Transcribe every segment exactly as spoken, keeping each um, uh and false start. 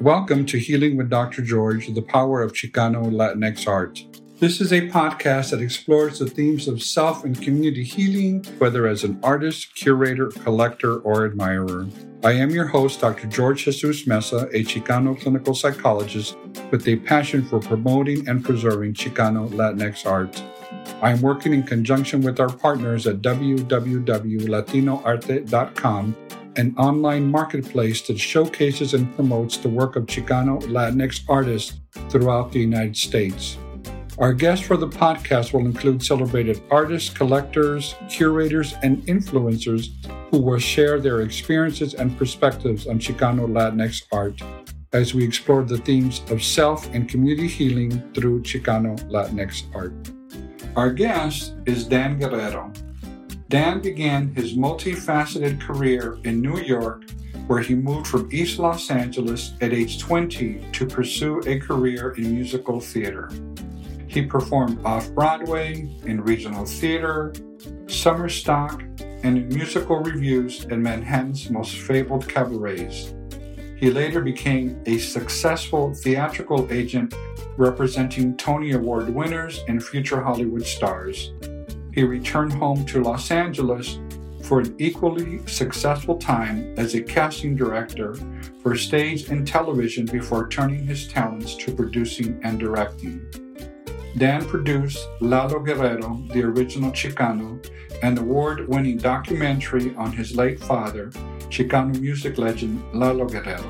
Welcome to Healing with Doctor George, the power of Chicano Latinx art. This is a podcast that explores the themes of self and community healing, whether as an artist, curator, collector, or admirer. I am your host, Doctor George Jesus Mesa, a Chicano clinical psychologist with a passion for promoting and preserving Chicano Latinx art. I am working in conjunction with our partners at w w w dot latino arte dot com, an online marketplace that showcases and promotes the work of Chicano Latinx artists throughout the United States. Our guests for the podcast will include celebrated artists, collectors, curators, and influencers who will share their experiences and perspectives on Chicano Latinx art as we explore the themes of self and community healing through Chicano Latinx art. Our guest is Dan Guerrero. Dan began his multifaceted career in New York, where he moved from East Los Angeles at age twenty to pursue a career in musical theater. He performed off-Broadway, in regional theater, summer stock, and in musical reviews in Manhattan's most fabled cabarets. He later became a successful theatrical agent representing Tony Award winners and future Hollywood stars. He returned home to Los Angeles for an equally successful time as a casting director for stage and television before turning his talents to producing and directing. Dan produced Lalo Guerrero, the Original Chicano, an award-winning documentary on his late father, Chicano music legend Lalo Guerrero.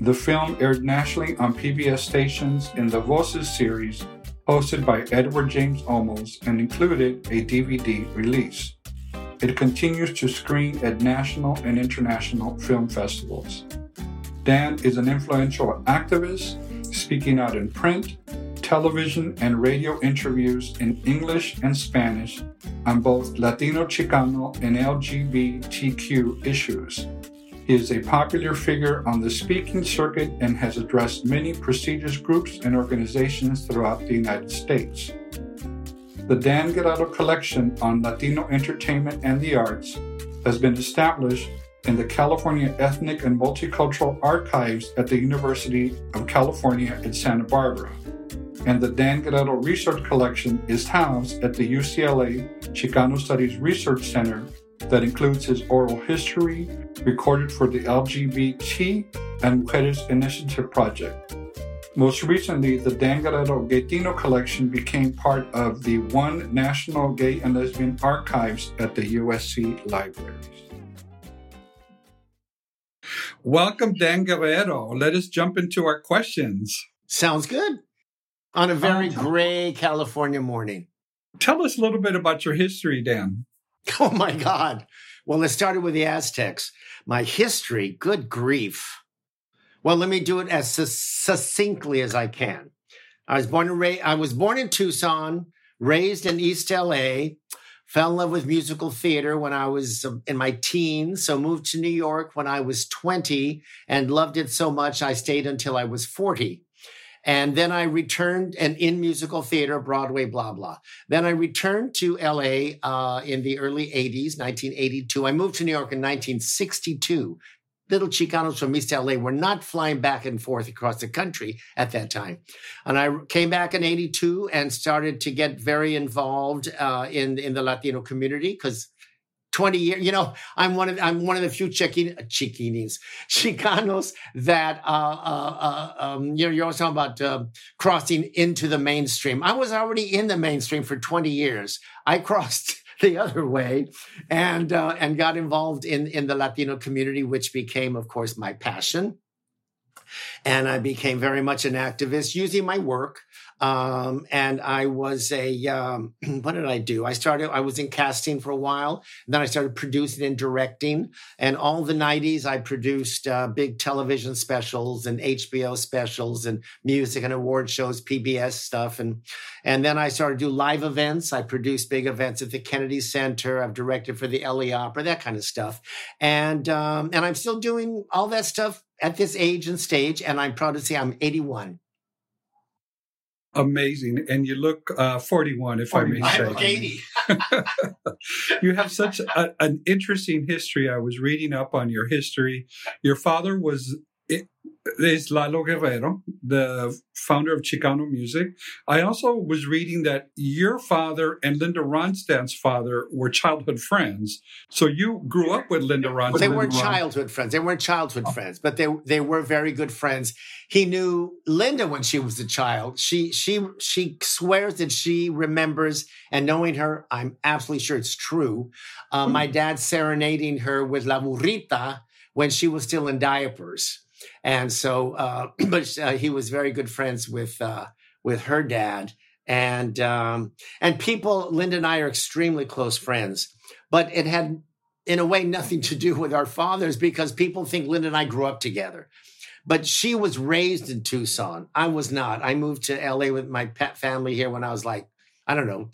The film aired nationally on P B S stations in the Voces series, hosted by Edward James Olmos, and included a D V D release. It continues to screen at national and international film festivals. Dan is an influential activist, speaking out in print, television, and radio interviews in English and Spanish on both Latino Chicano and L G B T Q issues. He is a popular figure on the speaking circuit and has addressed many prestigious groups and organizations throughout the United States. The Dan Guerrero Collection on Latino Entertainment and the Arts has been established in the California Ethnic and Multicultural Archives at the University of California at Santa Barbara, and the Dan Guerrero Research Collection is housed at the U C L A Chicano Studies Research Center that includes his oral history recorded for the L G B T and Mujeres Initiative Project. Most recently, the Dan Guerrero Gaytino Collection became part of the ONE National Gay and Lesbian Archives at the U S C Libraries. Welcome, Dan Guerrero. Let us jump into our questions. Sounds good. On a very gray California morning. Tell us a little bit about your history, Dan. Oh, my God. Well, let's start it with the Aztecs. My history, good grief. Well, let me do it as succinctly as I can. I was born in, Ra- I was born in Tucson, raised in East L A, fell in love with musical theater when I was in my teens, so moved to New York when I was twenty and loved it so much I stayed until I was forty. And then I returned and in musical theater, Broadway, blah, blah. Then I returned to L A uh, in the early eighties, nineteen eighty-two. I moved to New York in nineteen sixty-two. Little Chicanos from East L A were not flying back and forth across the country at that time. And I came back in eighty-two and started to get very involved uh, in, in the Latino community because twenty years. You know, I'm one of I'm one of the few Chiquin, Chiquinis, Chicanos that, uh, uh, uh, um, you know, you're always talking about uh, crossing into the mainstream. I was already in the mainstream for twenty years. I crossed the other way and uh, and got involved in, in the Latino community, which became, of course, my passion. And I became very much an activist using my work. Um, and I was a, um, what did I do? I started, I was in casting for a while. Then I started producing and directing. And all the nineties, I produced uh, big television specials and H B O specials and music and award shows, P B S stuff. And, and then I started to do live events. I produced big events at the Kennedy Center. I've directed for the L A Opera, that kind of stuff. And, um, and I'm still doing all that stuff at this age and stage. And I'm proud to say I'm eighty-one. Amazing. And you look uh, forty-one, if forty-one. I may say. I look eighty. You have such a, an interesting history. I was reading up on your history. Your father was is Lalo Guerrero, the founder of Chicano music. I also was reading that your father and Linda Ronstadt's father were childhood friends. So you grew up with Linda Ronstadt. Well, they weren't childhood friends. They weren't childhood oh. friends, but they they were very good friends. He knew Linda when she was a child. She she she swears that she remembers, and knowing her, I'm absolutely sure it's true. Uh, mm. My dad serenading her with La Burrita when she was still in diapers. And so, uh, but uh, he was very good friends with uh, with her dad, and um, and people. Linda and I are extremely close friends, but it had, in a way, nothing to do with our fathers because people think Linda and I grew up together. But she was raised in Tucson. I was not. I moved to L A with my pet family here when I was like, I don't know,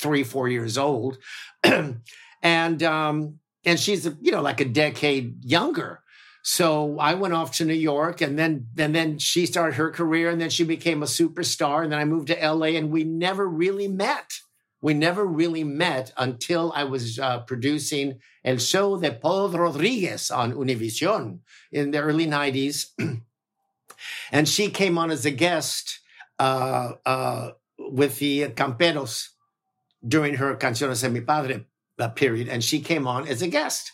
three, four years old, and um, and she's you know like a decade younger. So I went off to New York, and then and then she started her career, and then she became a superstar, and then I moved to L A, and we never really met. We never really met until I was uh, producing El Show de Paul Rodriguez on Univision in the early nineties. And she came on as a guest uh, uh, with the Camperos during her Canciones de mi Padre uh, period, and she came on as a guest.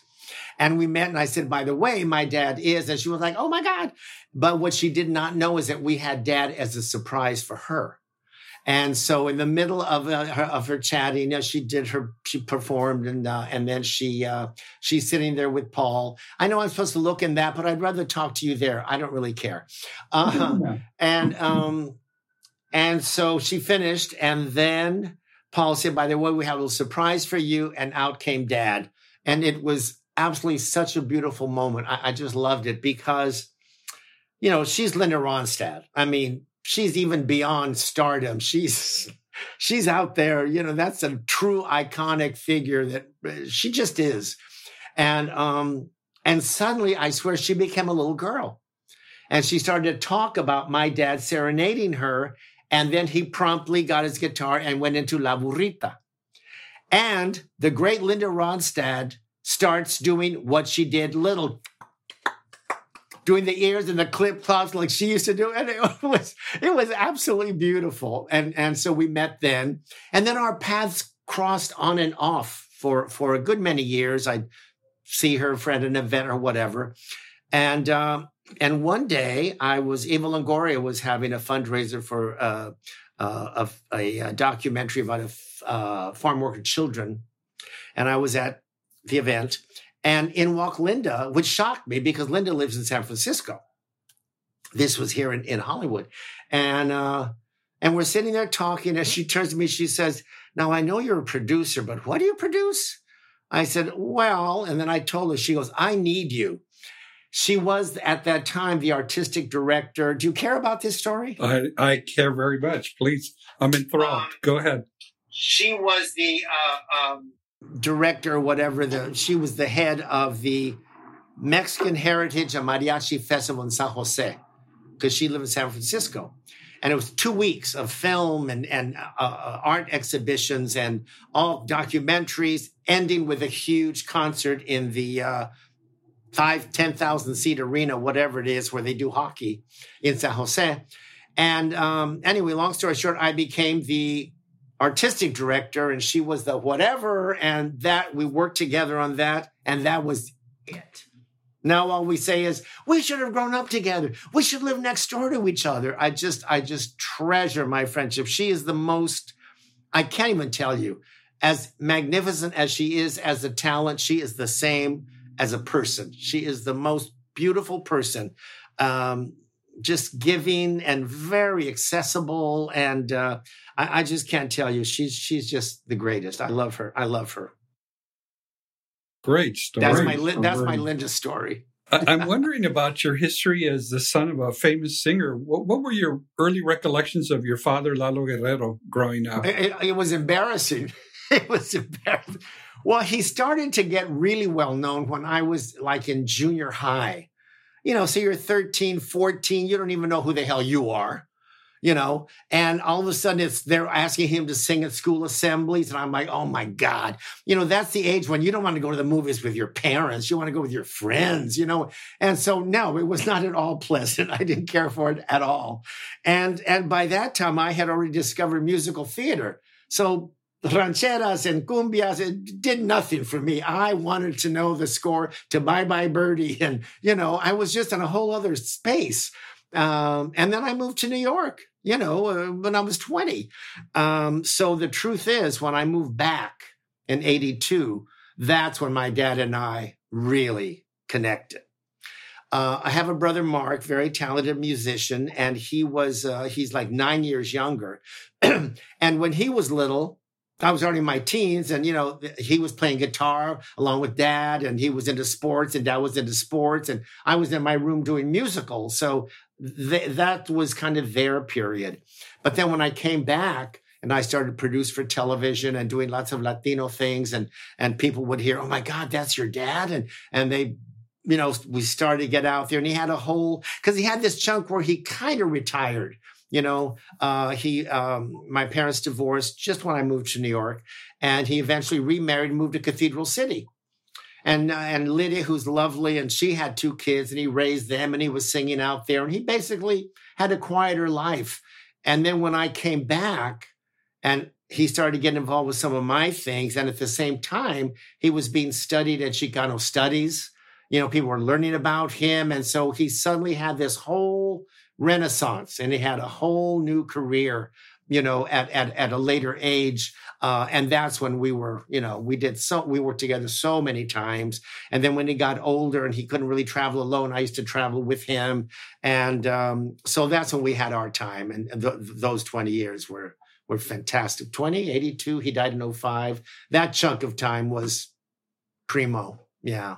And we met, and I said, by the way, my dad is, and she was like, oh my God. But what she did not know is that we had dad as a surprise for her. And so in the middle of uh, her, of her chatting, you know, she did her, she performed, and uh, and then she uh, she's sitting there with Paul. I know I'm supposed to look in that, but I'd rather talk to you there. I don't really care. Uh, yeah. And um, and so she finished, and then Paul said, by the way, we have a little surprise for you, and out came dad. And it was absolutely such a beautiful moment. I, I just loved it because, you know, she's Linda Ronstadt. I mean, she's even beyond stardom. She's she's out there. You know, that's a true iconic figure that she just is. And um, and suddenly, I swear, she became a little girl. And she started to talk about my dad serenading her. And then he promptly got his guitar and went into La Burrita. And the great Linda Ronstadt starts doing what she did little, doing the ears and the clip clops like she used to do. And it was, it was absolutely beautiful. And, and so we met then. And then our paths crossed on and off for, for a good many years. I'd see her for at an event or whatever. And, um, and one day I was, Eva Longoria was having a fundraiser for uh, uh, a, a documentary about a, uh, farm worker children. And I was at the event, and in walked Linda, which shocked me because Linda lives in San Francisco. This was here in, in Hollywood. And uh, and we're sitting there talking, and she turns to me, she says, now I know you're a producer, but what do you produce? I said, well, and then I told her, she goes, I need you. She was at that time the artistic director. Do you care about this story? I, I care very much, please. I'm enthralled. Um, Go ahead. She was the... Uh, um... director, whatever, the she was the head of the Mexican Heritage and Mariachi Festival in San Jose, because she lived in San Francisco. And it was two weeks of film and, and uh, art exhibitions and all documentaries, ending with a huge concert in the uh, five, ten thousand seat arena, whatever it is, where they do hockey in San Jose. And um, anyway, long story short, I became the artistic director, and she was the whatever, and that we worked together on that, and that was it. Now all we say is, we should have grown up together. We should live next door to each other. I just, I just treasure my friendship. She is the most, I can't even tell you, as magnificent as she is as a talent, she is the same as a person. She is the most beautiful person, um, just giving and very accessible. And uh, I, I just can't tell you, she's she's just the greatest. I love her. I love her. Great story. That's my, story. That's my Linda story. I, I'm wondering about your history as the son of a famous singer. What, what were your early recollections of your father, Lalo Guerrero, growing up? It, it, it was embarrassing. It was embarrassing. Well, he started to get really well known when I was like in junior high. You know, so you're thirteen, fourteen, you don't even know who the hell you are, you know, and all of a sudden it's they're asking him to sing at school assemblies. And I'm like, oh, my God, you know, that's the age when you don't want to go to the movies with your parents. You want to go with your friends, you know. And so, no, it was not at all pleasant. I didn't care for it at all. And and by that time, I had already discovered musical theater. So rancheras and cumbias, it did nothing for me. I wanted to know the score to Bye Bye Birdie. And, you know, I was just in a whole other space. Um, and then I moved to New York, you know, uh, when I was twenty. Um, so the truth is, when I moved back in eighty-two, that's when my dad and I really connected. Uh, I have a brother, Mark, very talented musician. And he was, uh, he's like nine years younger. And when he was little, I was already in my teens, and, you know, he was playing guitar along with Dad, and he was into sports, and Dad was into sports, and I was in my room doing musicals. So th- that was kind of their period. But then when I came back and I started to produce for television and doing lots of Latino things, and and people would hear, oh, my God, that's your dad. And and they, you know, we started to get out there, and he had a whole, because he had this chunk where he kind of retired. You know, uh, he, um, my parents divorced just when I moved to New York, and he eventually remarried and moved to Cathedral City. And, uh, and Lydia, who's lovely, and she had two kids, and he raised them, and he was singing out there, and he basically had a quieter life. And then when I came back, and he started getting involved with some of my things, and at the same time, he was being studied at Chicano Studies. You know, people were learning about him, and so he suddenly had this whole renaissance, and he had a whole new career, you know, at at, at a later age. Uh, and that's when we were, you know, we did so, we worked together so many times. And then when he got older and he couldn't really travel alone, I used to travel with him. And um, so that's when we had our time. And th- those twenty years were, were fantastic. twenty, eighty-two, he died in oh five. That chunk of time was primo. Yeah.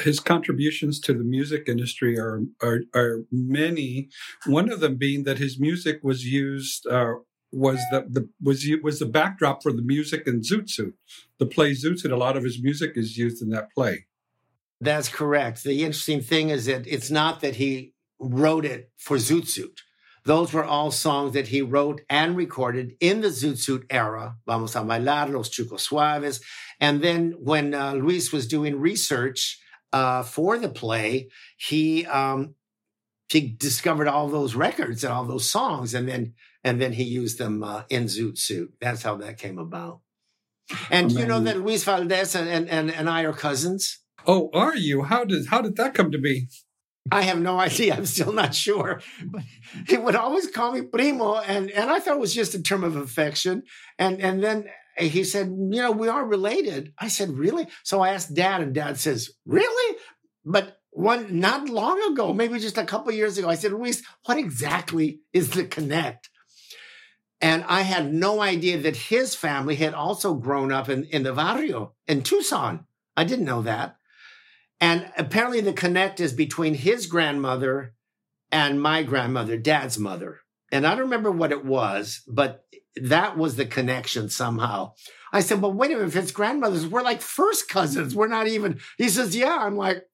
His contributions to the music industry are, are are many. One of them being that his music was used uh, was the, the was was the backdrop for the music in Zoot Suit, the play Zoot Suit. A lot of his music is used in that play. That's correct. The interesting thing is that it's not that he wrote it for Zoot Suit. Those were all songs that he wrote and recorded in the Zoot Suit era. Vamos a bailar, Los Chicos Suaves, and then when uh, Luis was doing research Uh, for the play, he um, he discovered all those records and all those songs, and then and then he used them uh, in Zoot Suit. That's how that came about. And Amazing. You know that Luis Valdez and, and, and I are cousins. Oh, are you? How did how did that come to be? I have no idea. I'm still not sure. But he would always call me primo. And, and I thought it was just a term of affection. And, and then he said, you know, we are related. I said, really? So I asked Dad, and Dad says, really? But one not long ago, maybe just a couple of years ago, I said, Luis, what exactly is the connect? And I had no idea that his family had also grown up in, in the barrio in Tucson. I didn't know that. And apparently the connect is between his grandmother and my grandmother, Dad's mother. And I don't remember what it was, but that was the connection somehow. I said, well, wait a minute, if it's grandmothers, we're like first cousins. We're not even. He says, yeah. I'm like,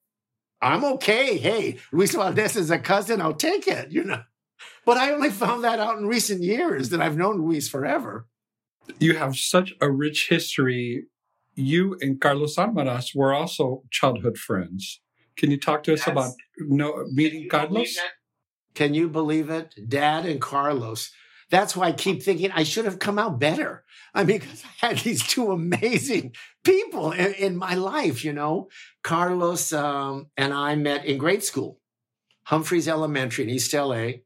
I'm okay. Hey, Luis Valdez is a cousin. I'll take it, you know. But I only found that out in recent years, that I've known Luis forever. You have such a rich history. You and Carlos Almaraz were also childhood friends. Can you talk to us That's, about no, meeting can Carlos? Can you believe it? Dad and Carlos. That's why I keep thinking I should have come out better. I mean, because I had these two amazing people in, in my life, you know. Carlos um, and I met in grade school, Humphreys Elementary in East L A.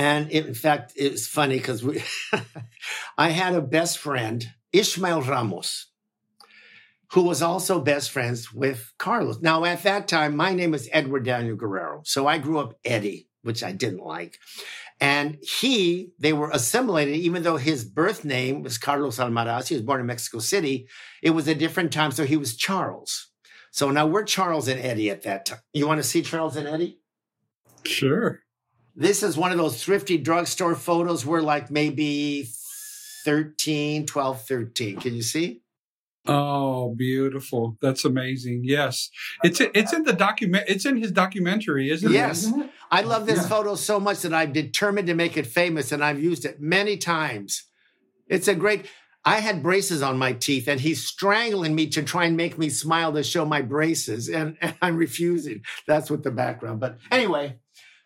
And in fact, it's funny because we I had a best friend, Ishmael Ramos, who was also best friends with Carlos. Now, at that time, my name was Edward Daniel Guerrero. So I grew up Eddie, which I didn't like. And he, they were assimilated, even though his birth name was Carlos Almaraz. He was born in Mexico City. It was a different time, so he was Charles. So now we're Charles and Eddie at that time. You want to see Charles and Eddie? Sure. This is one of those thrifty drugstore photos. We're like maybe thirteen, twelve, thirteen. Can you see? Oh, beautiful. That's amazing. Yes. It's it's in the document. It's in his documentary, isn't it? Yes. I love this yeah. photo so much that I'm determined to make it famous, and I've used it many times. It's a great... I had braces on my teeth, and he's strangling me to try and make me smile to show my braces, and, and I'm refusing. That's what the background... But anyway...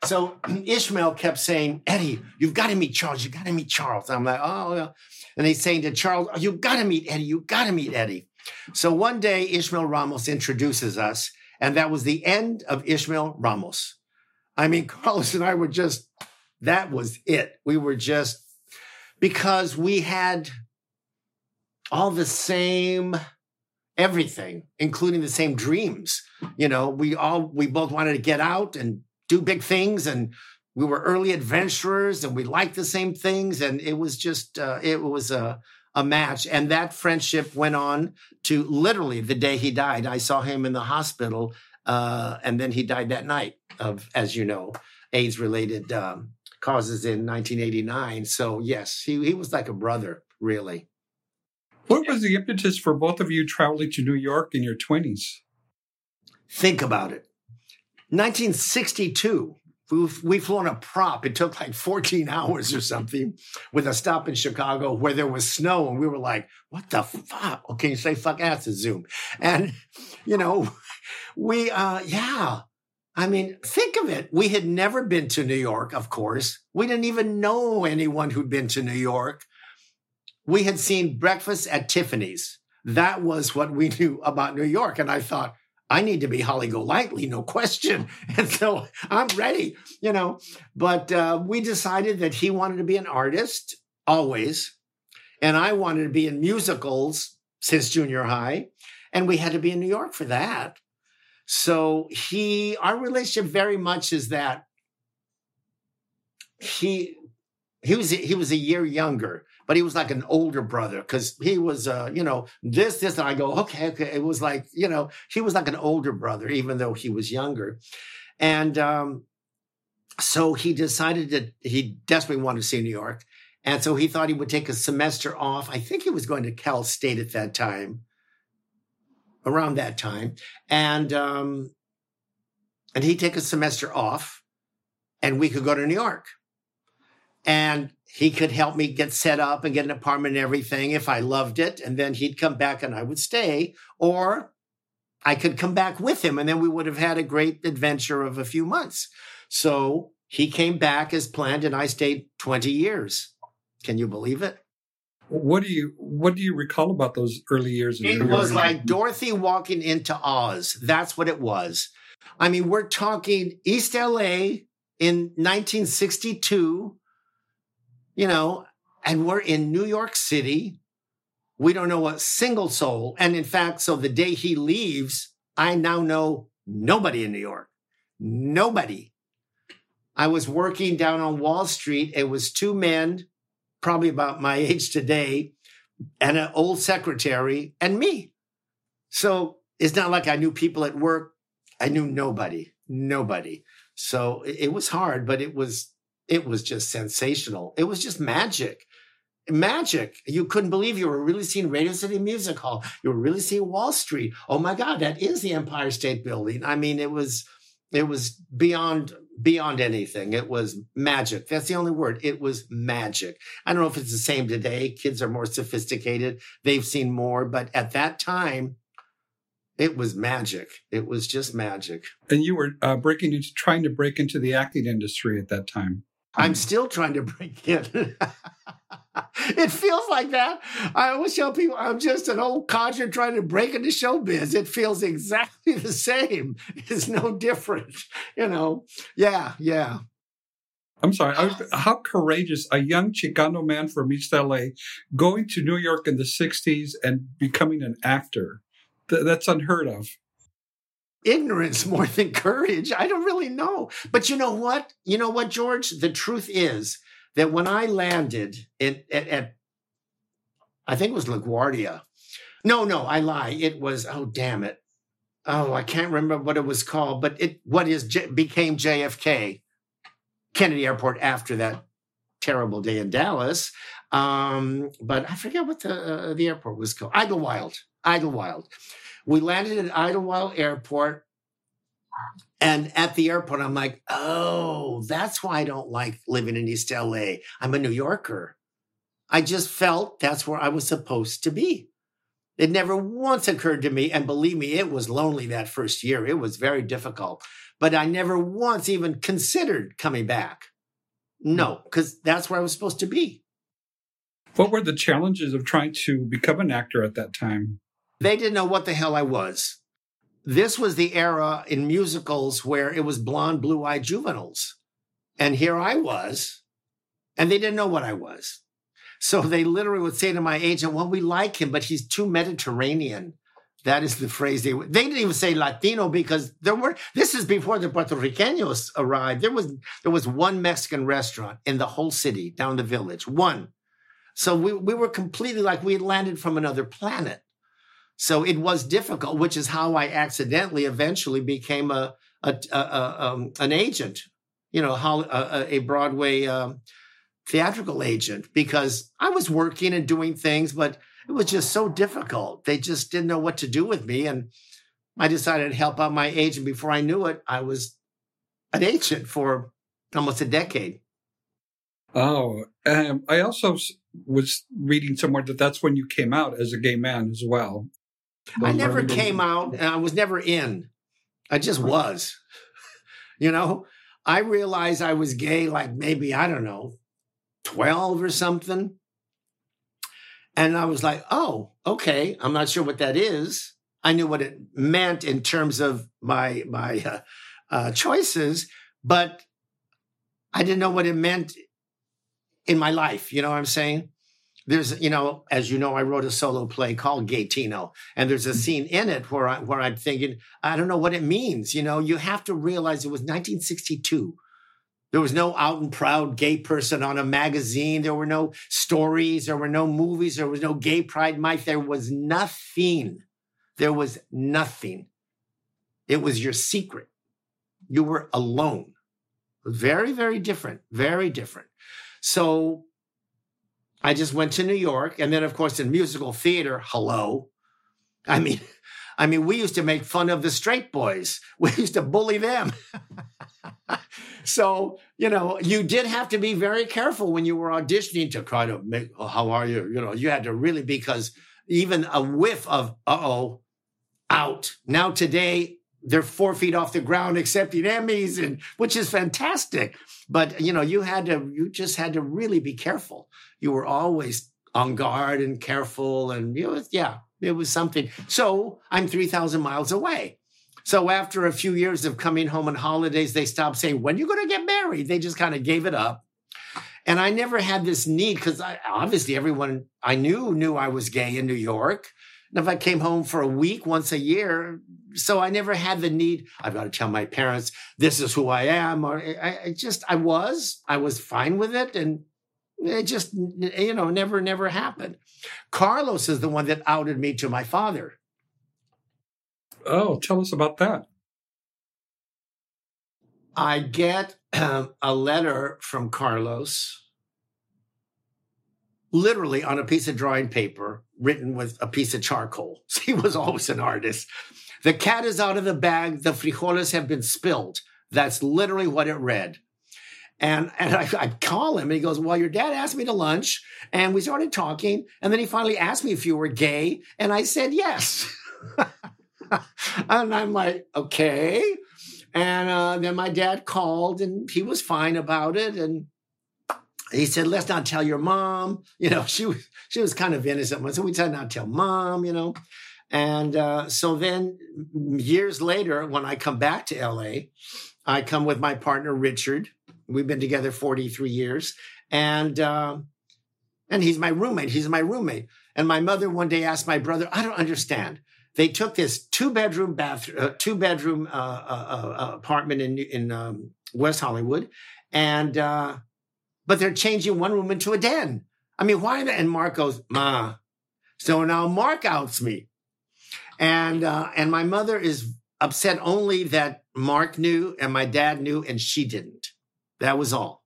So Ishmael kept saying, Eddie, you've got to meet Charles. You've got to meet Charles. I'm like, oh, yeah. And he's saying to Charles, oh, you've got to meet Eddie. You've got to meet Eddie. So one day, Ishmael Ramos introduces us. And that was the end of Ishmael Ramos. I mean, Carlos and I were just, that was it. We were just, because we had all the same everything, including the same dreams. You know, we all, we both wanted to get out and do big things, and we were early adventurers, and we liked the same things, and it was just uh, it was a, a match. And that friendship went on to literally the day he died. I saw him in the hospital, uh, and then he died that night of, as you know, AIDS-related um, causes in nineteen eighty-nine. So yes, he he was like a brother, really. What was the impetus for both of you traveling to New York in your twenties? Think about it. nineteen sixty-two, we, we flew on a prop. It took like fourteen hours or something, with a stop in Chicago where there was snow. And we were like, what the fuck? Okay, you say fuck ass to Zoom. And, you know, we, uh, yeah, I mean, think of it. We had never been to New York, of course. We didn't even know anyone who'd been to New York. We had seen Breakfast at Tiffany's. That was what we knew about New York. And I thought, I need to be Holly Golightly, no question. And so I'm ready, you know. But uh, we decided that he wanted to be an artist, always. And I wanted to be in musicals since junior high. And we had to be in New York for that. So he, our relationship very much is that he, he was, he was a year younger. But he was like an older brother because he was, uh, you know, this, this. And I go, okay, okay. It was like, you know, he was like an older brother, even though he was younger. And um, so he decided that he desperately wanted to see New York. And so he thought he would take a semester off. I think he was going to Cal State at that time, around that time. And, um, and he'd take a semester off and we could go to New York. And he could help me get set up and get an apartment and everything if I loved it. And then he'd come back and I would stay. Or I could come back with him. And then we would have had a great adventure of a few months. So he came back as planned and I stayed twenty years. Can you believe it? What do you what do you recall about those early years? It was like Dorothy walking into Oz. That's what it was. I mean, we're talking East L A in nineteen sixty-two, you know, and we're in New York City. We don't know a single soul. And in fact, so the day he leaves, I now know nobody in New York. Nobody. I was working down on Wall Street. It was two men, probably about my age today, and an old secretary and me. So it's not like I knew people at work. I knew nobody, nobody. So it was hard, but it was it was just sensational. It was just magic, magic. You couldn't believe you were really seeing Radio City Music Hall. You were really seeing Wall Street. Oh my God, that is the Empire State Building. I mean, it was it was beyond beyond anything. It was magic. That's the only word. It was magic. I don't know if it's the same today. Kids are more sophisticated. They've seen more, but at that time, it was magic. It was just magic. And you were uh, breaking into, trying to break into the acting industry at that time. I'm still trying to break in. It feels like that. I always tell people I'm just an old codger trying to break into showbiz. It feels exactly the same. It's no different, you know. Yeah, yeah. I'm sorry. I was, how courageous a young Chicano man from East L A going to New York in the sixties and becoming an actor. Th- that's unheard of. Ignorance more than courage. I don't really know. But you know what? You know what, George? The truth is that when I landed in, at, at, I think it was LaGuardia. No, no, I lie. It was, oh, damn it. Oh, I can't remember what it was called, but it what is J, became J F K, Kennedy Airport, after that terrible day in Dallas. Um, but I forget what the, uh, the airport was called. Idlewild. Idlewild. We landed at Idlewild Airport, and at the airport, I'm like, oh, that's why I don't like living in East L A. I'm a New Yorker. I just felt that's where I was supposed to be. It never once occurred to me, and believe me, it was lonely that first year. It was very difficult, but I never once even considered coming back. No, because that's where I was supposed to be. What were the challenges of trying to become an actor at that time? They didn't know what the hell I was. This was the era in musicals where it was blonde, blue-eyed juveniles. And here I was, and they didn't know what I was. So they literally would say to my agent, well, we like him, but he's too Mediterranean. That is the phrase. They they didn't even say Latino because there were, this is before the Puerto Ricanos arrived. There was, there was one Mexican restaurant in the whole city, down the village, one. So we, we were completely like we had landed from another planet. So it was difficult, which is how I accidentally eventually became a, a, a, a um, an agent, you know, a, a Broadway um, theatrical agent, because I was working and doing things, but it was just so difficult. They just didn't know what to do with me. And I decided to help out my agent. Before I knew it, I was an agent for almost a decade. Oh, um, I also was reading somewhere that that's when you came out as a gay man as well. I never came out, and I was never in. I just was. You know, I realized I was gay like maybe, I don't know, twelve or something. And I was like, oh, okay, I'm not sure what that is. I knew what it meant in terms of my my uh, uh, choices, but I didn't know what it meant in my life. You know what I'm saying? There's, you know, as you know, I wrote a solo play called Gaytino, and there's a scene in it where, I, where I'm thinking, I don't know what it means. You know, you have to realize it was nineteen sixty-two. There was no out and proud gay person on a magazine. There were no stories. There were no movies. There was no gay pride month. There was nothing. There was nothing. It was your secret. You were alone. Very, very different. Very different. So I just went to New York. And then, of course, in musical theater, hello. I mean, I mean, we used to make fun of the straight boys. We used to bully them. So, you know, you did have to be very careful when you were auditioning to try to make, oh, how are you? You know, you had to really, because even a whiff of, uh-oh, out. Now today, they're four feet off the ground accepting Emmys, and which is fantastic. But, you know, you had to, you just had to really be careful. You were always on guard and careful. And it was, yeah, it was something. So I'm three thousand miles away. So after a few years of coming home on holidays, they stopped saying, when are you going to get married? They just kind of gave it up. And I never had this need because I, obviously everyone I knew knew I was gay in New York. And if I came home for a week once a year, so I never had the need, I've got to tell my parents, this is who I am. Or I, I just, I was, I was fine with it. And it just, you know, never, never happened. Carlos is the one that outed me to my father. Oh, tell us about that. I get um, a letter from Carlos, literally on a piece of drawing paper, written with a piece of charcoal. He was always an artist. The cat is out of the bag. The frijoles have been spilled. That's literally what it read. And and I, I call him and he goes, well, your dad asked me to lunch and we started talking. And then he finally asked me if you were gay. And I said, yes. And I'm like, okay. And uh, then my dad called and he was fine about it. And he said, let's not tell your mom. You know, she was, she was kind of innocent. So we said not tell mom, you know. And uh, so then years later, when I come back to L A, I come with my partner, Richard. We've been together forty-three years. And uh, and he's my roommate. He's my roommate. And my mother one day asked my brother, I don't understand. They took this two-bedroom bathroom, uh, two-bedroom uh, uh, uh, apartment in in um, West Hollywood, and uh, but they're changing one room into a den. I mean, why? And Mark goes, Ma. So now Mark outs me, and uh, and my mother is upset only that Mark knew and my dad knew and she didn't. That was all.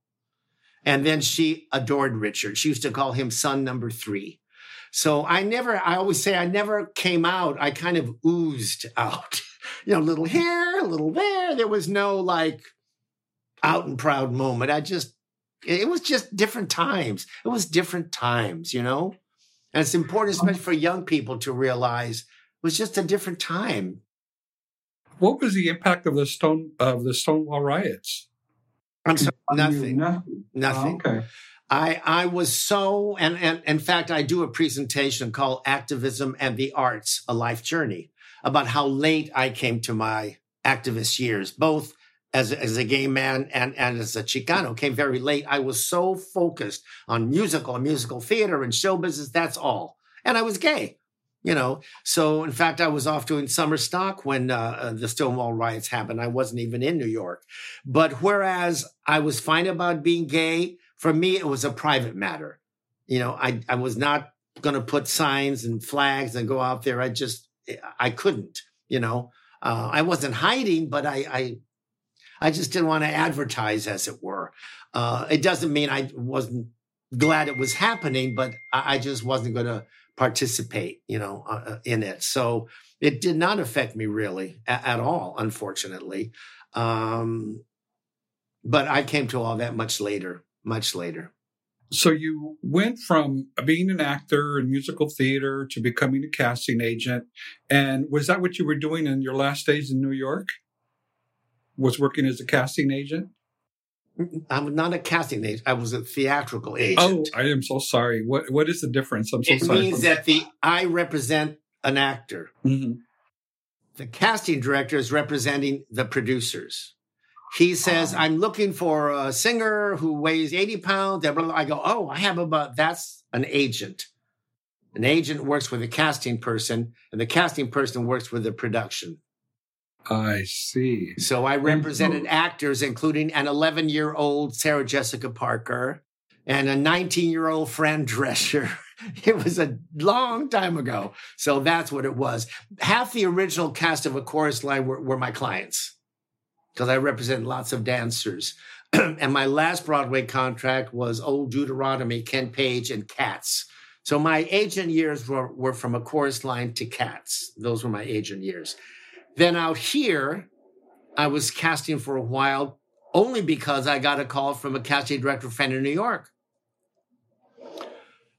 And then she adored Richard. She used to call him son number three. So I never, I always say I never came out. I kind of oozed out, you know, a little here, a little there. There was no like out and proud moment. I just, it was just different times. It was different times, you know, and it's important, especially for young people to realize it was just a different time. What was the impact of the Stone, of the Stonewall riots? I'm sorry, nothing, nothing, nothing. Oh, okay. I, I was so, and, and in fact, I do a presentation called Activism and the Arts, A Life Journey, about how late I came to my activist years, both as, as a gay man and, and as a Chicano, came very late. I was so focused on musical and musical theater and show business, that's all. And I was gay, you know. So, in fact, I was off doing summer stock when uh, the Stonewall riots happened. I wasn't even in New York. But whereas I was fine about being gay, for me, it was a private matter. You know, I, I was not going to put signs and flags and go out there. I just, I couldn't, you know. Uh, I wasn't hiding, but I, I I just didn't want to advertise, as it were. Uh, it doesn't mean I wasn't glad it was happening, but I, I just wasn't going to participate, you know, uh, in it. So it did not affect me really a- at all, unfortunately. Um, but I came to all that much later. Much later. So you went from being an actor in musical theater to becoming a casting agent. And was that what you were doing in your last days in New York? Was working as a casting agent? I'm not a casting agent. I was a theatrical agent. Oh, I am so sorry. What What is the difference? I'm so it sorry. It means that the I represent an actor. Mm-hmm. The casting director is representing the producers. He says, I'm looking for a singer who weighs eighty pounds. I go, oh, I have about, that's an agent. An agent works with a casting person, and the casting person works with the production. I see. So I represented so- actors, including an eleven-year-old Sarah Jessica Parker and a nineteen-year-old Fran Drescher. It was a long time ago. So that's what it was. Half the original cast of A Chorus Line were, were my clients, because I represent lots of dancers. And my last Broadway contract was Old Deuteronomy, Ken Page, and Cats. So my agent years were, were from A Chorus Line to Cats. Those were my agent years. Then out here, I was casting for a while, only because I got a call from a casting director friend in New York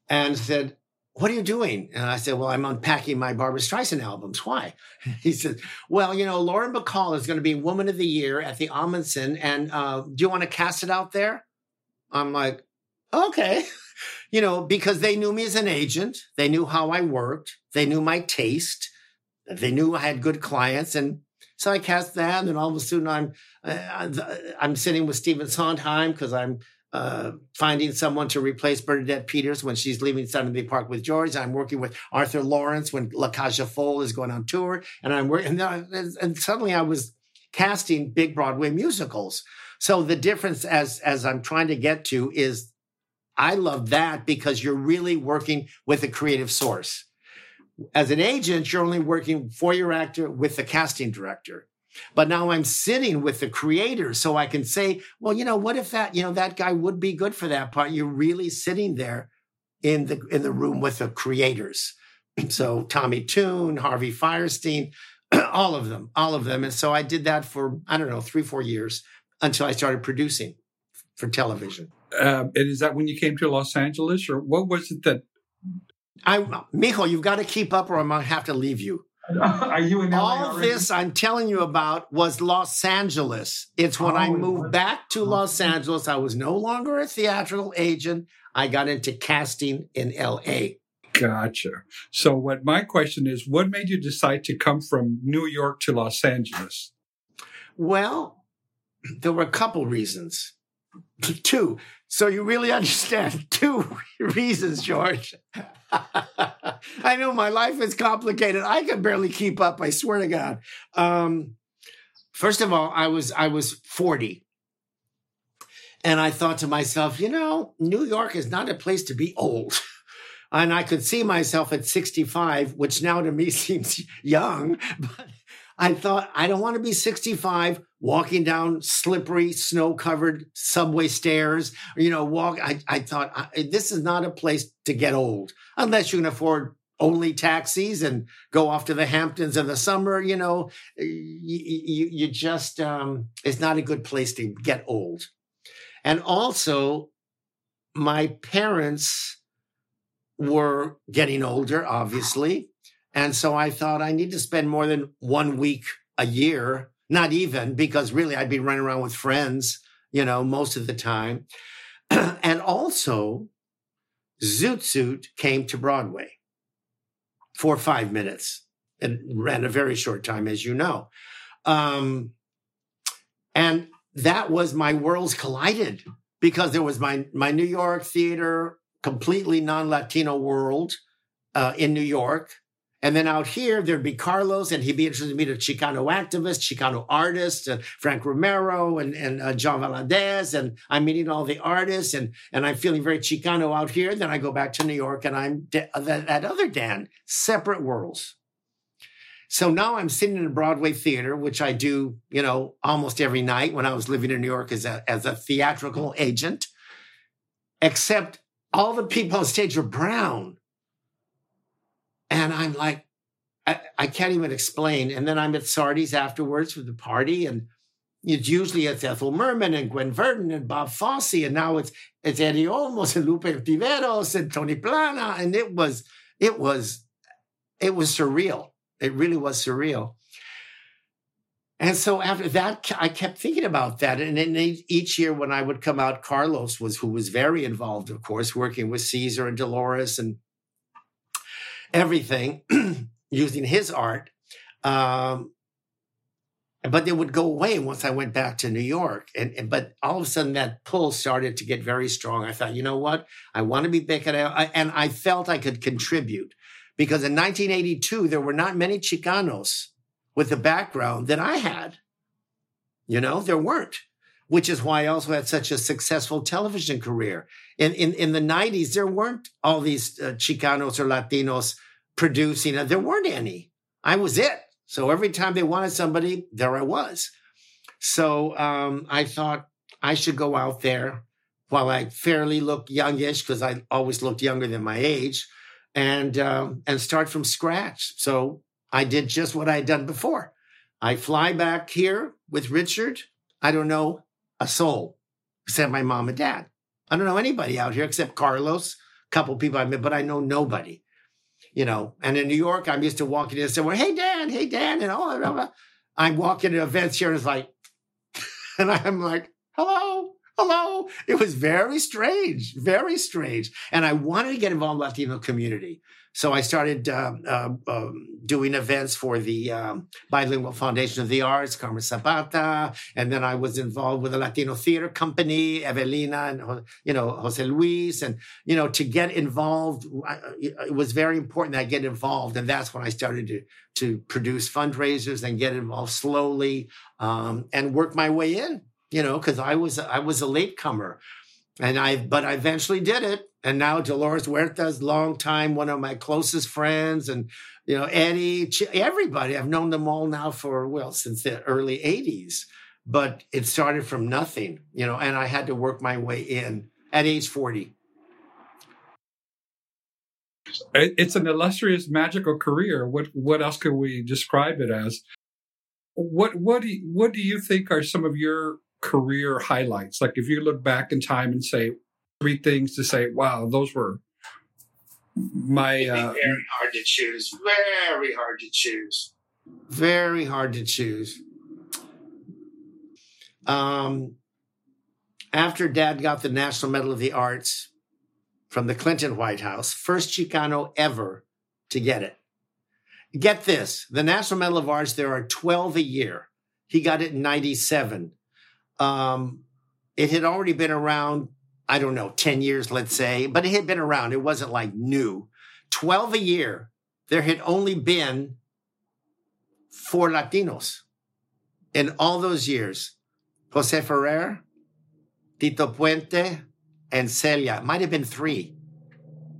and said, what are you doing? And I said, well, I'm unpacking my Barbra Streisand albums. Why? He said, well, you know, Lauren Bacall is going to be Woman of the Year at the Amundsen. And uh, do you want to cast it out there? I'm like, okay. You know, because they knew me as an agent. They knew how I worked. They knew my taste. They knew I had good clients. And So I cast that, and then all of a sudden I'm uh, I'm sitting with Stephen Sondheim because I'm uh, finding someone to replace Bernadette Peters when she's leaving Sunday Park with George. I'm working with Arthur Lawrence when La Caja Folle is going on tour, and I'm working. And, and suddenly I was casting big Broadway musicals. So the difference, as as I'm trying to get to, is I love that because you're really working with a creative source. As an agent, you're only working for your actor with the casting director. But now I'm sitting with the creator, so I can say, well, you know, what if that, you know, that guy would be good for that part? You're really sitting there in the in the room with the creators. So Tommy Toon, Harvey Fierstein, all of them, all of them. And so I did that for, I don't know, three, four years until I started producing for television. Uh, and is that when you came to Los Angeles, or what was it that... I, Mijo, you've got to keep up or I'm going to have to leave you. Are you in L A All already? This I'm telling you about was Los Angeles. It's when oh, I moved back to Los Angeles. I was no longer a theatrical agent. I got into casting in L A. Gotcha. So what my question is, what made you decide to come from New York to Los Angeles? Well, there were a couple reasons. Two. So you really understand two reasons, George. I know my life is complicated. I can barely keep up, I swear to God. Um, first of all, I was I was forty. And I thought to myself, you know, New York is not a place to be old. And I could see myself at sixty-five, which now to me seems young. But I thought, I don't want to be sixty-five walking down slippery, snow-covered subway stairs. Or, you know, walk. I, I thought, I, this is not a place to get old, unless you can afford only taxis and go off to the Hamptons in the summer. You know, you, you, you just, um, it's not a good place to get old. And also, my parents were getting older, obviously. And so I thought I need to spend more than one week a year, not even, because really I'd be running around with friends, you know, most of the time. And also, Zoot Suit came to Broadway for five minutes. It ran a very short time, as you know. Um, and that was my worlds collided because there was my, my New York theater, completely non-Latino world uh, in New York. And then out here, there'd be Carlos, and he'd be interested in meeting Chicano activists, Chicano artists, uh, Frank Romero and, and uh, John Valadez. And I'm meeting all the artists, and, and I'm feeling very Chicano out here. Then I go back to New York, and I'm de- that, that other Dan, separate worlds. So now I'm sitting in a Broadway theater, which I do, you know, almost every night when I was living in New York as a, as a theatrical agent, except all the people on stage are brown. And I'm like, I, I can't even explain. And then I'm at Sardi's afterwards with the party. And it's usually it's Ethel Merman and Gwen Verdon and Bob Fosse. And now it's it's Eddie Olmos and Lupe Tiveros and Tony Plana. And it was, it was, it was surreal. It really was surreal. And so after that, I kept thinking about that. And then each year when I would come out, Carlos was, who was very involved, of course, working with Caesar and Dolores and everything using his art. Um, but it would go away once I went back to New York. And, and but all of a sudden that pull started to get very strong. I thought, you know what? I want to be back. And I, and I felt I could contribute because in nineteen eighty-two, there were not many Chicanos with the background that I had. You know, there weren't, which is why I also had such a successful television career. In in, in the nineties, there weren't all these uh, Chicanos or Latinos producing. There weren't any. I was it. So every time they wanted somebody, there I was. So um, I thought I should go out there while I fairly looked youngish, because I always looked younger than my age, and um, and start from scratch. So I did just what I had done before. I fly back here with Richard. I don't know a soul, except my mom and dad. I don't know anybody out here except Carlos, a couple people I met, but I know nobody, you know. And in New York, I'm used to walking in and saying, hey, Dan, hey, Dan, and all that. I walk into events here and it's like, and I'm like, hello, hello. It was very strange, very strange. And I wanted to get involved in the Latino community. So I started uh, uh, um, doing events for the um, Bilingual Foundation of the Arts, Carmen Zapata, and then I was involved with the Latino Theater Company, Evelina and, you know, Jose Luis. And, you know, to get involved, I, it was very important that I get involved. And that's when I started to, to produce fundraisers and get involved slowly um, and work my way in, you know, because I was, I was a latecomer. And I, but I eventually did it. And now Dolores Huerta's long time, one of my closest friends, and, you know, Eddie, everybody. I've known them all now for, well, since the early eighties, but it started from nothing, you know, and I had to work my way in at age forty. It's an illustrious, magical career. What, what else could we describe it as? What, what do you, what do you think are some of your career highlights? Like if you look back in time and say three things to say, wow, those were my... Uh, very hard to choose. Very hard to choose. Very hard to choose. Um, after Dad got the National Medal of the Arts from the Clinton White House, first Chicano ever to get it. Get this, the National Medal of Arts, there are twelve a year. He got it in ninety-seven. Um, it had already been around, I don't know, ten years, let's say, but it had been around. It wasn't like new. twelve a year, there had only been four Latinos in all those years. Jose Ferrer, Tito Puente, and Celia. It might have been three.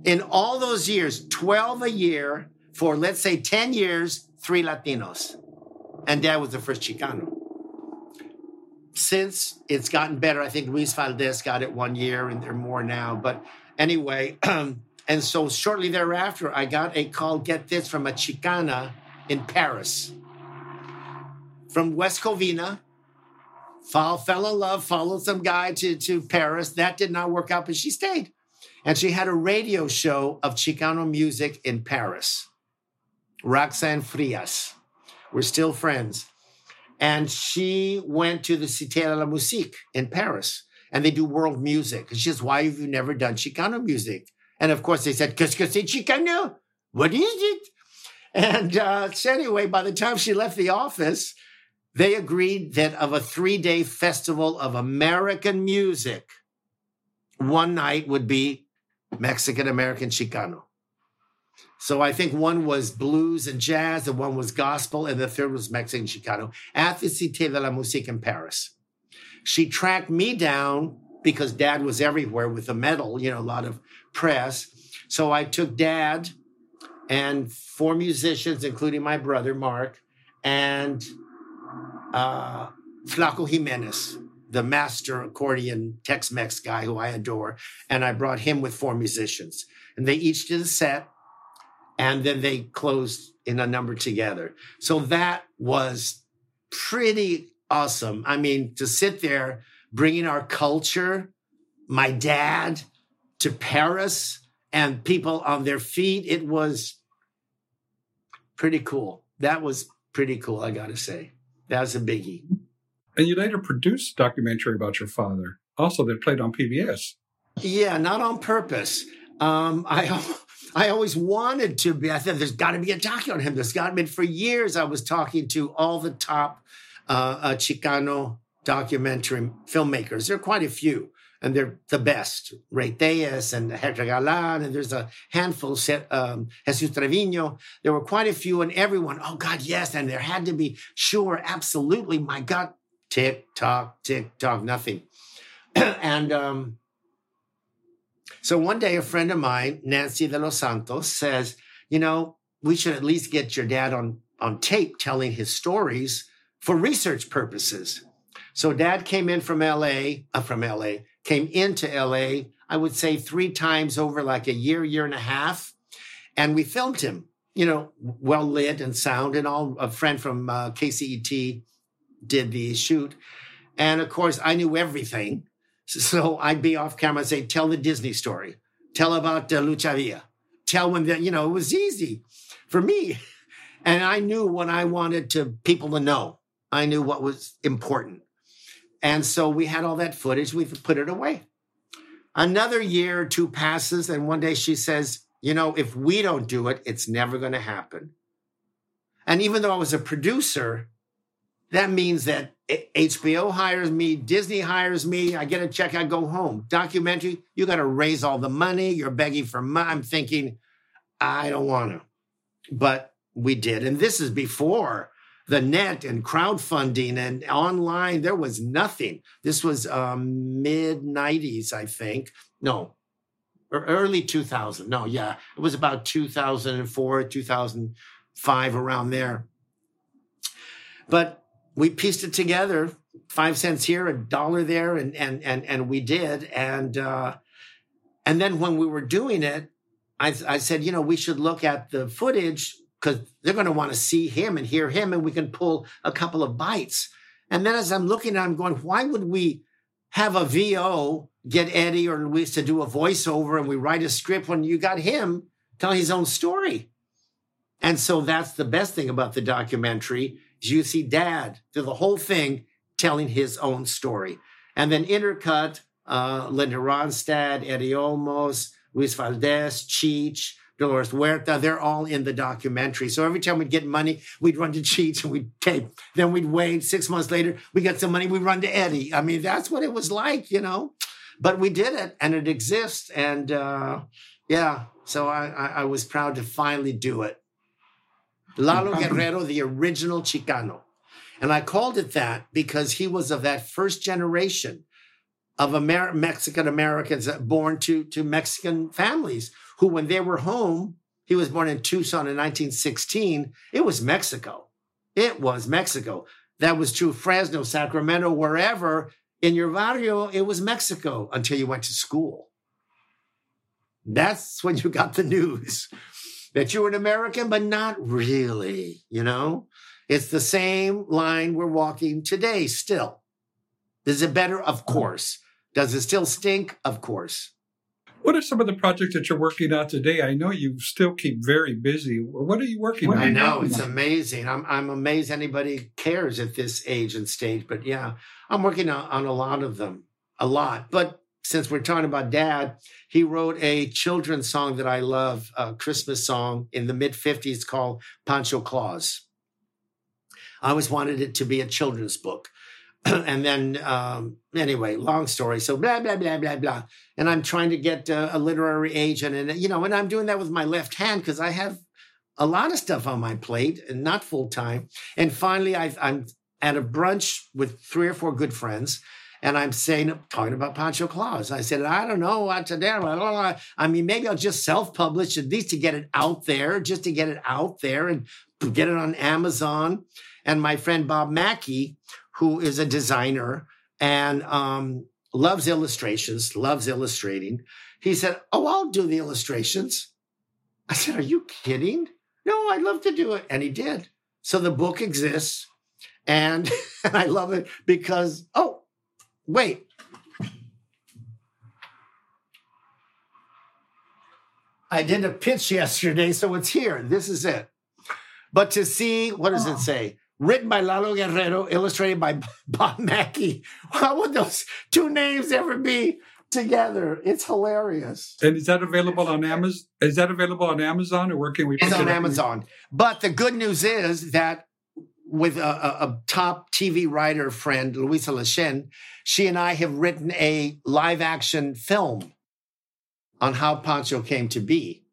In all those years, twelve a year, for let's say ten years, three Latinos. And Dad was the first Chicano. Since it's gotten better, I think Luis Valdez got it one year and there are more now. But anyway, um, and so shortly thereafter, I got a call, get this, from a Chicana in Paris. From West Covina, fall, fell in love, followed some guy to, to Paris. That did not work out, but she stayed. And she had a radio show of Chicano music in Paris. Roxanne Frias. We're still friends. And she went to the Cité de la Musique in Paris, and they do world music. And she says, why have you never done Chicano music? And of course they said, qu'est-ce que c'est Chicano? What is it? And uh, so anyway, by the time she left the office, they agreed that of a three-day festival of American music, one night would be Mexican-American Chicano. So I think one was blues and jazz, and one was gospel, and the third was Mexican Chicano at the Cité de la Musique in Paris. She tracked me down because Dad was everywhere with the medal, you know, a lot of press. So I took Dad and four musicians, including my brother, Mark, and uh, Flaco Jimenez, the master accordion Tex-Mex guy who I adore. And I brought him with four musicians. And they each did a set. And then they closed in a number together. So that was pretty awesome. I mean, to sit there bringing our culture, my dad, to Paris and people on their feet, it was pretty cool. That was pretty cool, I got to say. That was a biggie. And you later produced a documentary about your father, also that played on P B S. Yeah, not on purpose. Um, I I always wanted to be. I thought there's got to be a docu on him. There's got to be. For years, I was talking to all the top uh, uh, Chicano documentary filmmakers. There are quite a few, and they're the best. Rey Tellez and Hector Galan, and there's a handful, um, Jesus Trevino. There were quite a few, and everyone, oh, God, yes. And there had to be, sure, absolutely. My God, tick-tock, tick-tock, nothing. and... um So one day, a friend of mine, Nancy de los Santos, says, you know, we should at least get your dad on, on tape telling his stories for research purposes. So Dad came in from L A, uh, from L A, came into L A, I would say three times over like a year, year and a half. And we filmed him, you know, well lit and sound and all. A friend from uh, K C E T did the shoot. And of course, I knew everything. So I'd be off camera and say, tell the Disney story. Tell about uh, Lucha Villa. Tell when, the, you know, it was easy for me. And I knew what I wanted to people to know. I knew what was important. And so we had all that footage. We put it away. Another year or two passes. And one day she says, You know, if we don't do it, it's never going to happen. And even though I was a producer, that means that H B O hires me, Disney hires me, I get a check, I go home. Documentary, you got to raise all the money, you're begging for money. I'm thinking, I don't want to. But we did. And this is before the net and crowdfunding and online. There was nothing. This was um, mid nineties, I think. No, early two thousand. No, yeah. It was about two thousand four, two thousand five, around there. But we pieced it together, five cents here, a dollar there, and and and and we did. And uh, and then when we were doing it, I, I said, you know, we should look at the footage because they're going to want to see him and hear him, and we can pull a couple of bites. And then as I'm looking, I'm going, why would we have a V O get Eddie or Luis to do a voiceover and we write a script when you got him telling his own story? And so that's the best thing about the documentary. You see Dad through the whole thing telling his own story. And then intercut, uh, Linda Ronstadt, Eddie Olmos, Luis Valdez, Cheech, Dolores Huerta, they're all in the documentary. So every time we'd get money, we'd run to Cheech and we'd tape. Then we'd wait. Six months later, we got some money, we'd run to Eddie. I mean, that's what it was like, you know. But we did it, and it exists. And, uh, yeah, so I, I, I was proud to finally do it. Lalo Guerrero, the original Chicano. And I called it that because he was of that first generation of Amer- Mexican-Americans born to, to Mexican families who, when they were home, he was born in Tucson in nineteen sixteen. It was Mexico. It was Mexico. That was true. Fresno, Sacramento, wherever. In your barrio, it was Mexico until you went to school. That's when you got the news. That you were an American, but not really, you know? It's the same line we're walking today still. Is it better? Of course. Does it still stink? Of course. What are some of the projects that you're working on today? I know you still keep very busy. What are you working on? I know, it's amazing. I'm I'm amazed anybody cares at this age and stage, but yeah, I'm working on, on a lot of them, a lot. But since we're talking about Dad, he wrote a children's song that I love, a Christmas song in the mid fifties called Pancho Claus. I always wanted it to be a children's book. And then, um, anyway, long story. So blah, blah, blah, blah, blah. And I'm trying to get a, a literary agent. And, you know, and I'm doing that with my left hand because I have a lot of stuff on my plate and not full time. And finally, I, I'm at a brunch with three or four good friends. And I'm saying, talking about Pancho Claus. I said, I don't know what to do. Blah, blah, blah. I mean, maybe I'll just self-publish, at least to get it out there, just to get it out there and get it on Amazon. And my friend Bob Mackey, who is a designer and um, loves illustrations, loves illustrating, he said, oh, I'll do the illustrations. I said, are you kidding? No, I'd love to do it. And he did. So the book exists. And, and I love it because, oh, wait. I did a pitch yesterday, so it's here. This is it. But to see, what does oh. it say? Written by Lalo Guerrero, illustrated by Bob Mackey. How would those two names ever be together? It's hilarious. And is that available on Amazon? Is that available on Amazon, or where can we? It's on it Amazon. But the good news is that with a, a top T V writer friend, Luisa Lachen, she and I have written a live-action film on how Pancho came to be.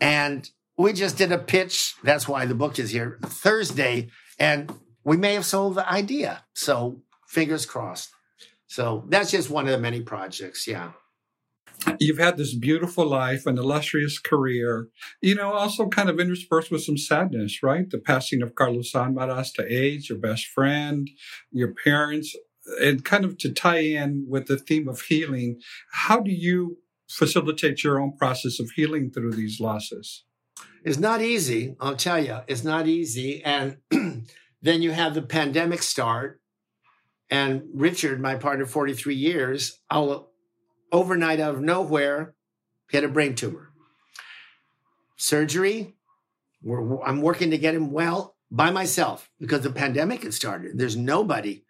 And we just did a pitch. That's why the book is here, Thursday. And we may have sold the idea. So fingers crossed. So that's just one of the many projects, yeah. You've had this beautiful life, an illustrious career, you know, also kind of interspersed with some sadness, right? The passing of Carlos Almaraz to AIDS, your best friend, your parents, and kind of to tie in with the theme of healing, how do you facilitate your own process of healing through these losses? It's not easy, I'll tell you. It's not easy. And then you have the pandemic start. And Richard, my partner, forty-three years, I'll... overnight, out of nowhere, he had a brain tumor. Surgery, we're, I'm working to get him well by myself because the pandemic had started. There's nobody.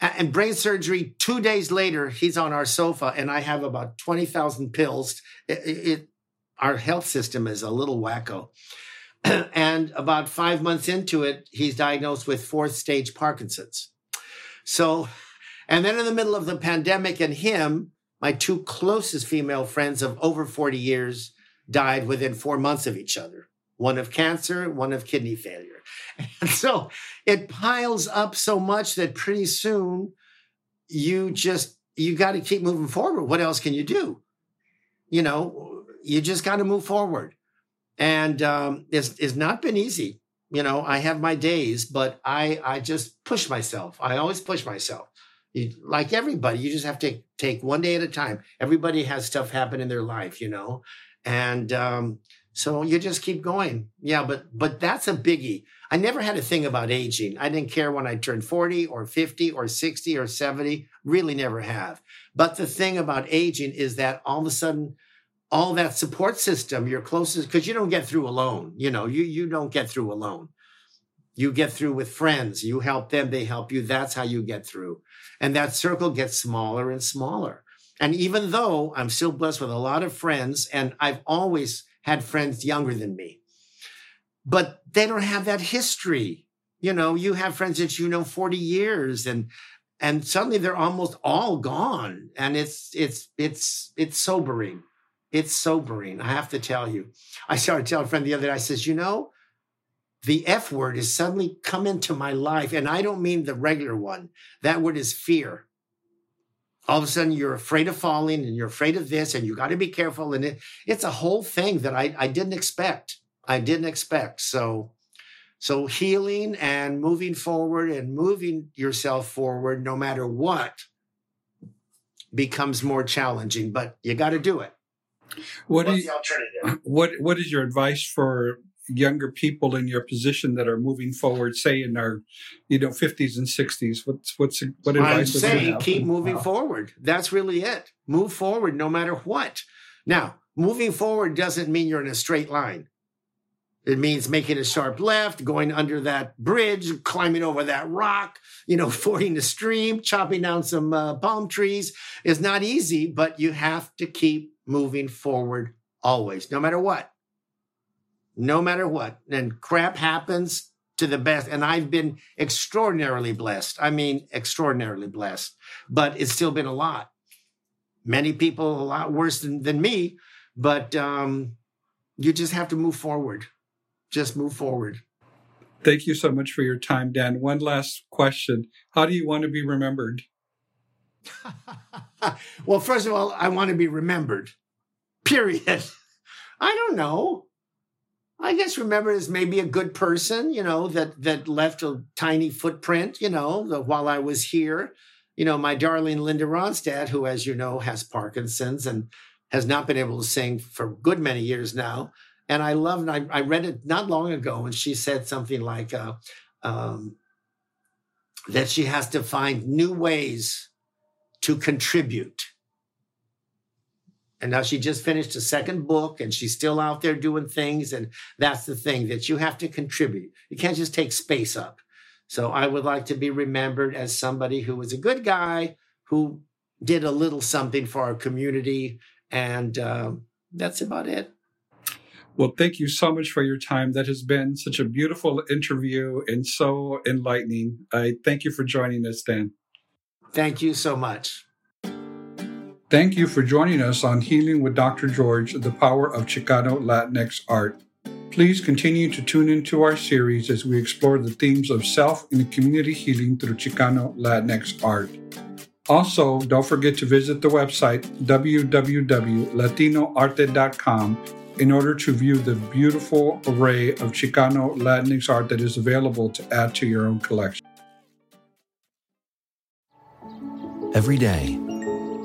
And brain surgery, two days later, he's on our sofa, and I have about twenty thousand pills. It, it, our health system is a little wacko. And about five months into it, he's diagnosed with fourth stage Parkinson's. So, and then in the middle of the pandemic, and him, my two closest female friends of over forty years died within four months of each other. One of cancer, one of kidney failure. And so it piles up so much that pretty soon you just, you got to keep moving forward. What else can you do? You know, you just got to move forward. And um, it's, it's not been easy. You know, I have my days, but I, I just push myself. I always push myself. You, like everybody, you just have to take one day at a time. Everybody has stuff happen in their life, you know. And um, so you just keep going. Yeah, but but that's a biggie. I never had a thing about aging. I didn't care when I turned forty or fifty or sixty or seventy. Really never have. But the thing about aging is that all of a sudden, all that support system, your closest, because you don't get through alone. You know, you you don't get through alone. You get through with friends. You help them. They help you. That's how you get through. And that circle gets smaller and smaller. And even though I'm still blessed with a lot of friends, and I've always had friends younger than me, but they don't have that history. You know, you have friends that you know forty years, and and suddenly they're almost all gone. And it's it's it's it's sobering. It's sobering, I have to tell you. I started telling a friend the other day, I says, you know, the F word has suddenly come into my life. And I don't mean the regular one. That word is fear. All of a sudden, you're afraid of falling, and you're afraid of this, and you got to be careful. And it, it's a whole thing that I, I didn't expect. I didn't expect. So, so healing and moving forward and moving yourself forward, no matter what, becomes more challenging. But you got to do it. What What's is the alternative? What What is your advice for younger people in your position that are moving forward, say in our, you know, fifties and sixties? What's what's what advice? I'm saying keep moving wow. forward. That's really it. Move forward no matter what. Now, moving forward doesn't mean you're in a straight line. It means making a sharp left, going under that bridge, climbing over that rock, you know, fording the stream, chopping down some uh, palm trees. It's not easy, but you have to keep moving forward always, no matter what. No matter what. And crap happens to the best. And I've been extraordinarily blessed. I mean, extraordinarily blessed. But it's still been a lot. Many people a lot worse than, than me. But um, you just have to move forward. Just move forward. Thank you so much for your time, Dan. One last question. How do you want to be remembered? Well, first of all, I want to be remembered. Period. I don't know. I guess remembered as maybe a good person, you know, that that left a tiny footprint, you know, the, while I was here. You know, my darling Linda Ronstadt, who, as you know, has Parkinson's and has not been able to sing for a good many years now. And I love, I, I read it not long ago, and she said something like uh, um, that she has to find new ways to contribute. And now she just finished a second book, and she's still out there doing things. And that's the thing, that you have to contribute. You can't just take space up. So I would like to be remembered as somebody who was a good guy, who did a little something for our community. And uh, that's about it. Well, thank you so much for your time. That has been such a beautiful interview and so enlightening. I thank you for joining us, Dan. Thank you so much. Thank you for joining us on Healing with Doctor George, the Power of Chicano Latinx Art. Please continue to tune into our series as we explore the themes of self and community healing through Chicano Latinx art. Also, don't forget to visit the website w w w dot latino arte dot com in order to view the beautiful array of Chicano Latinx art that is available to add to your own collection. Every day,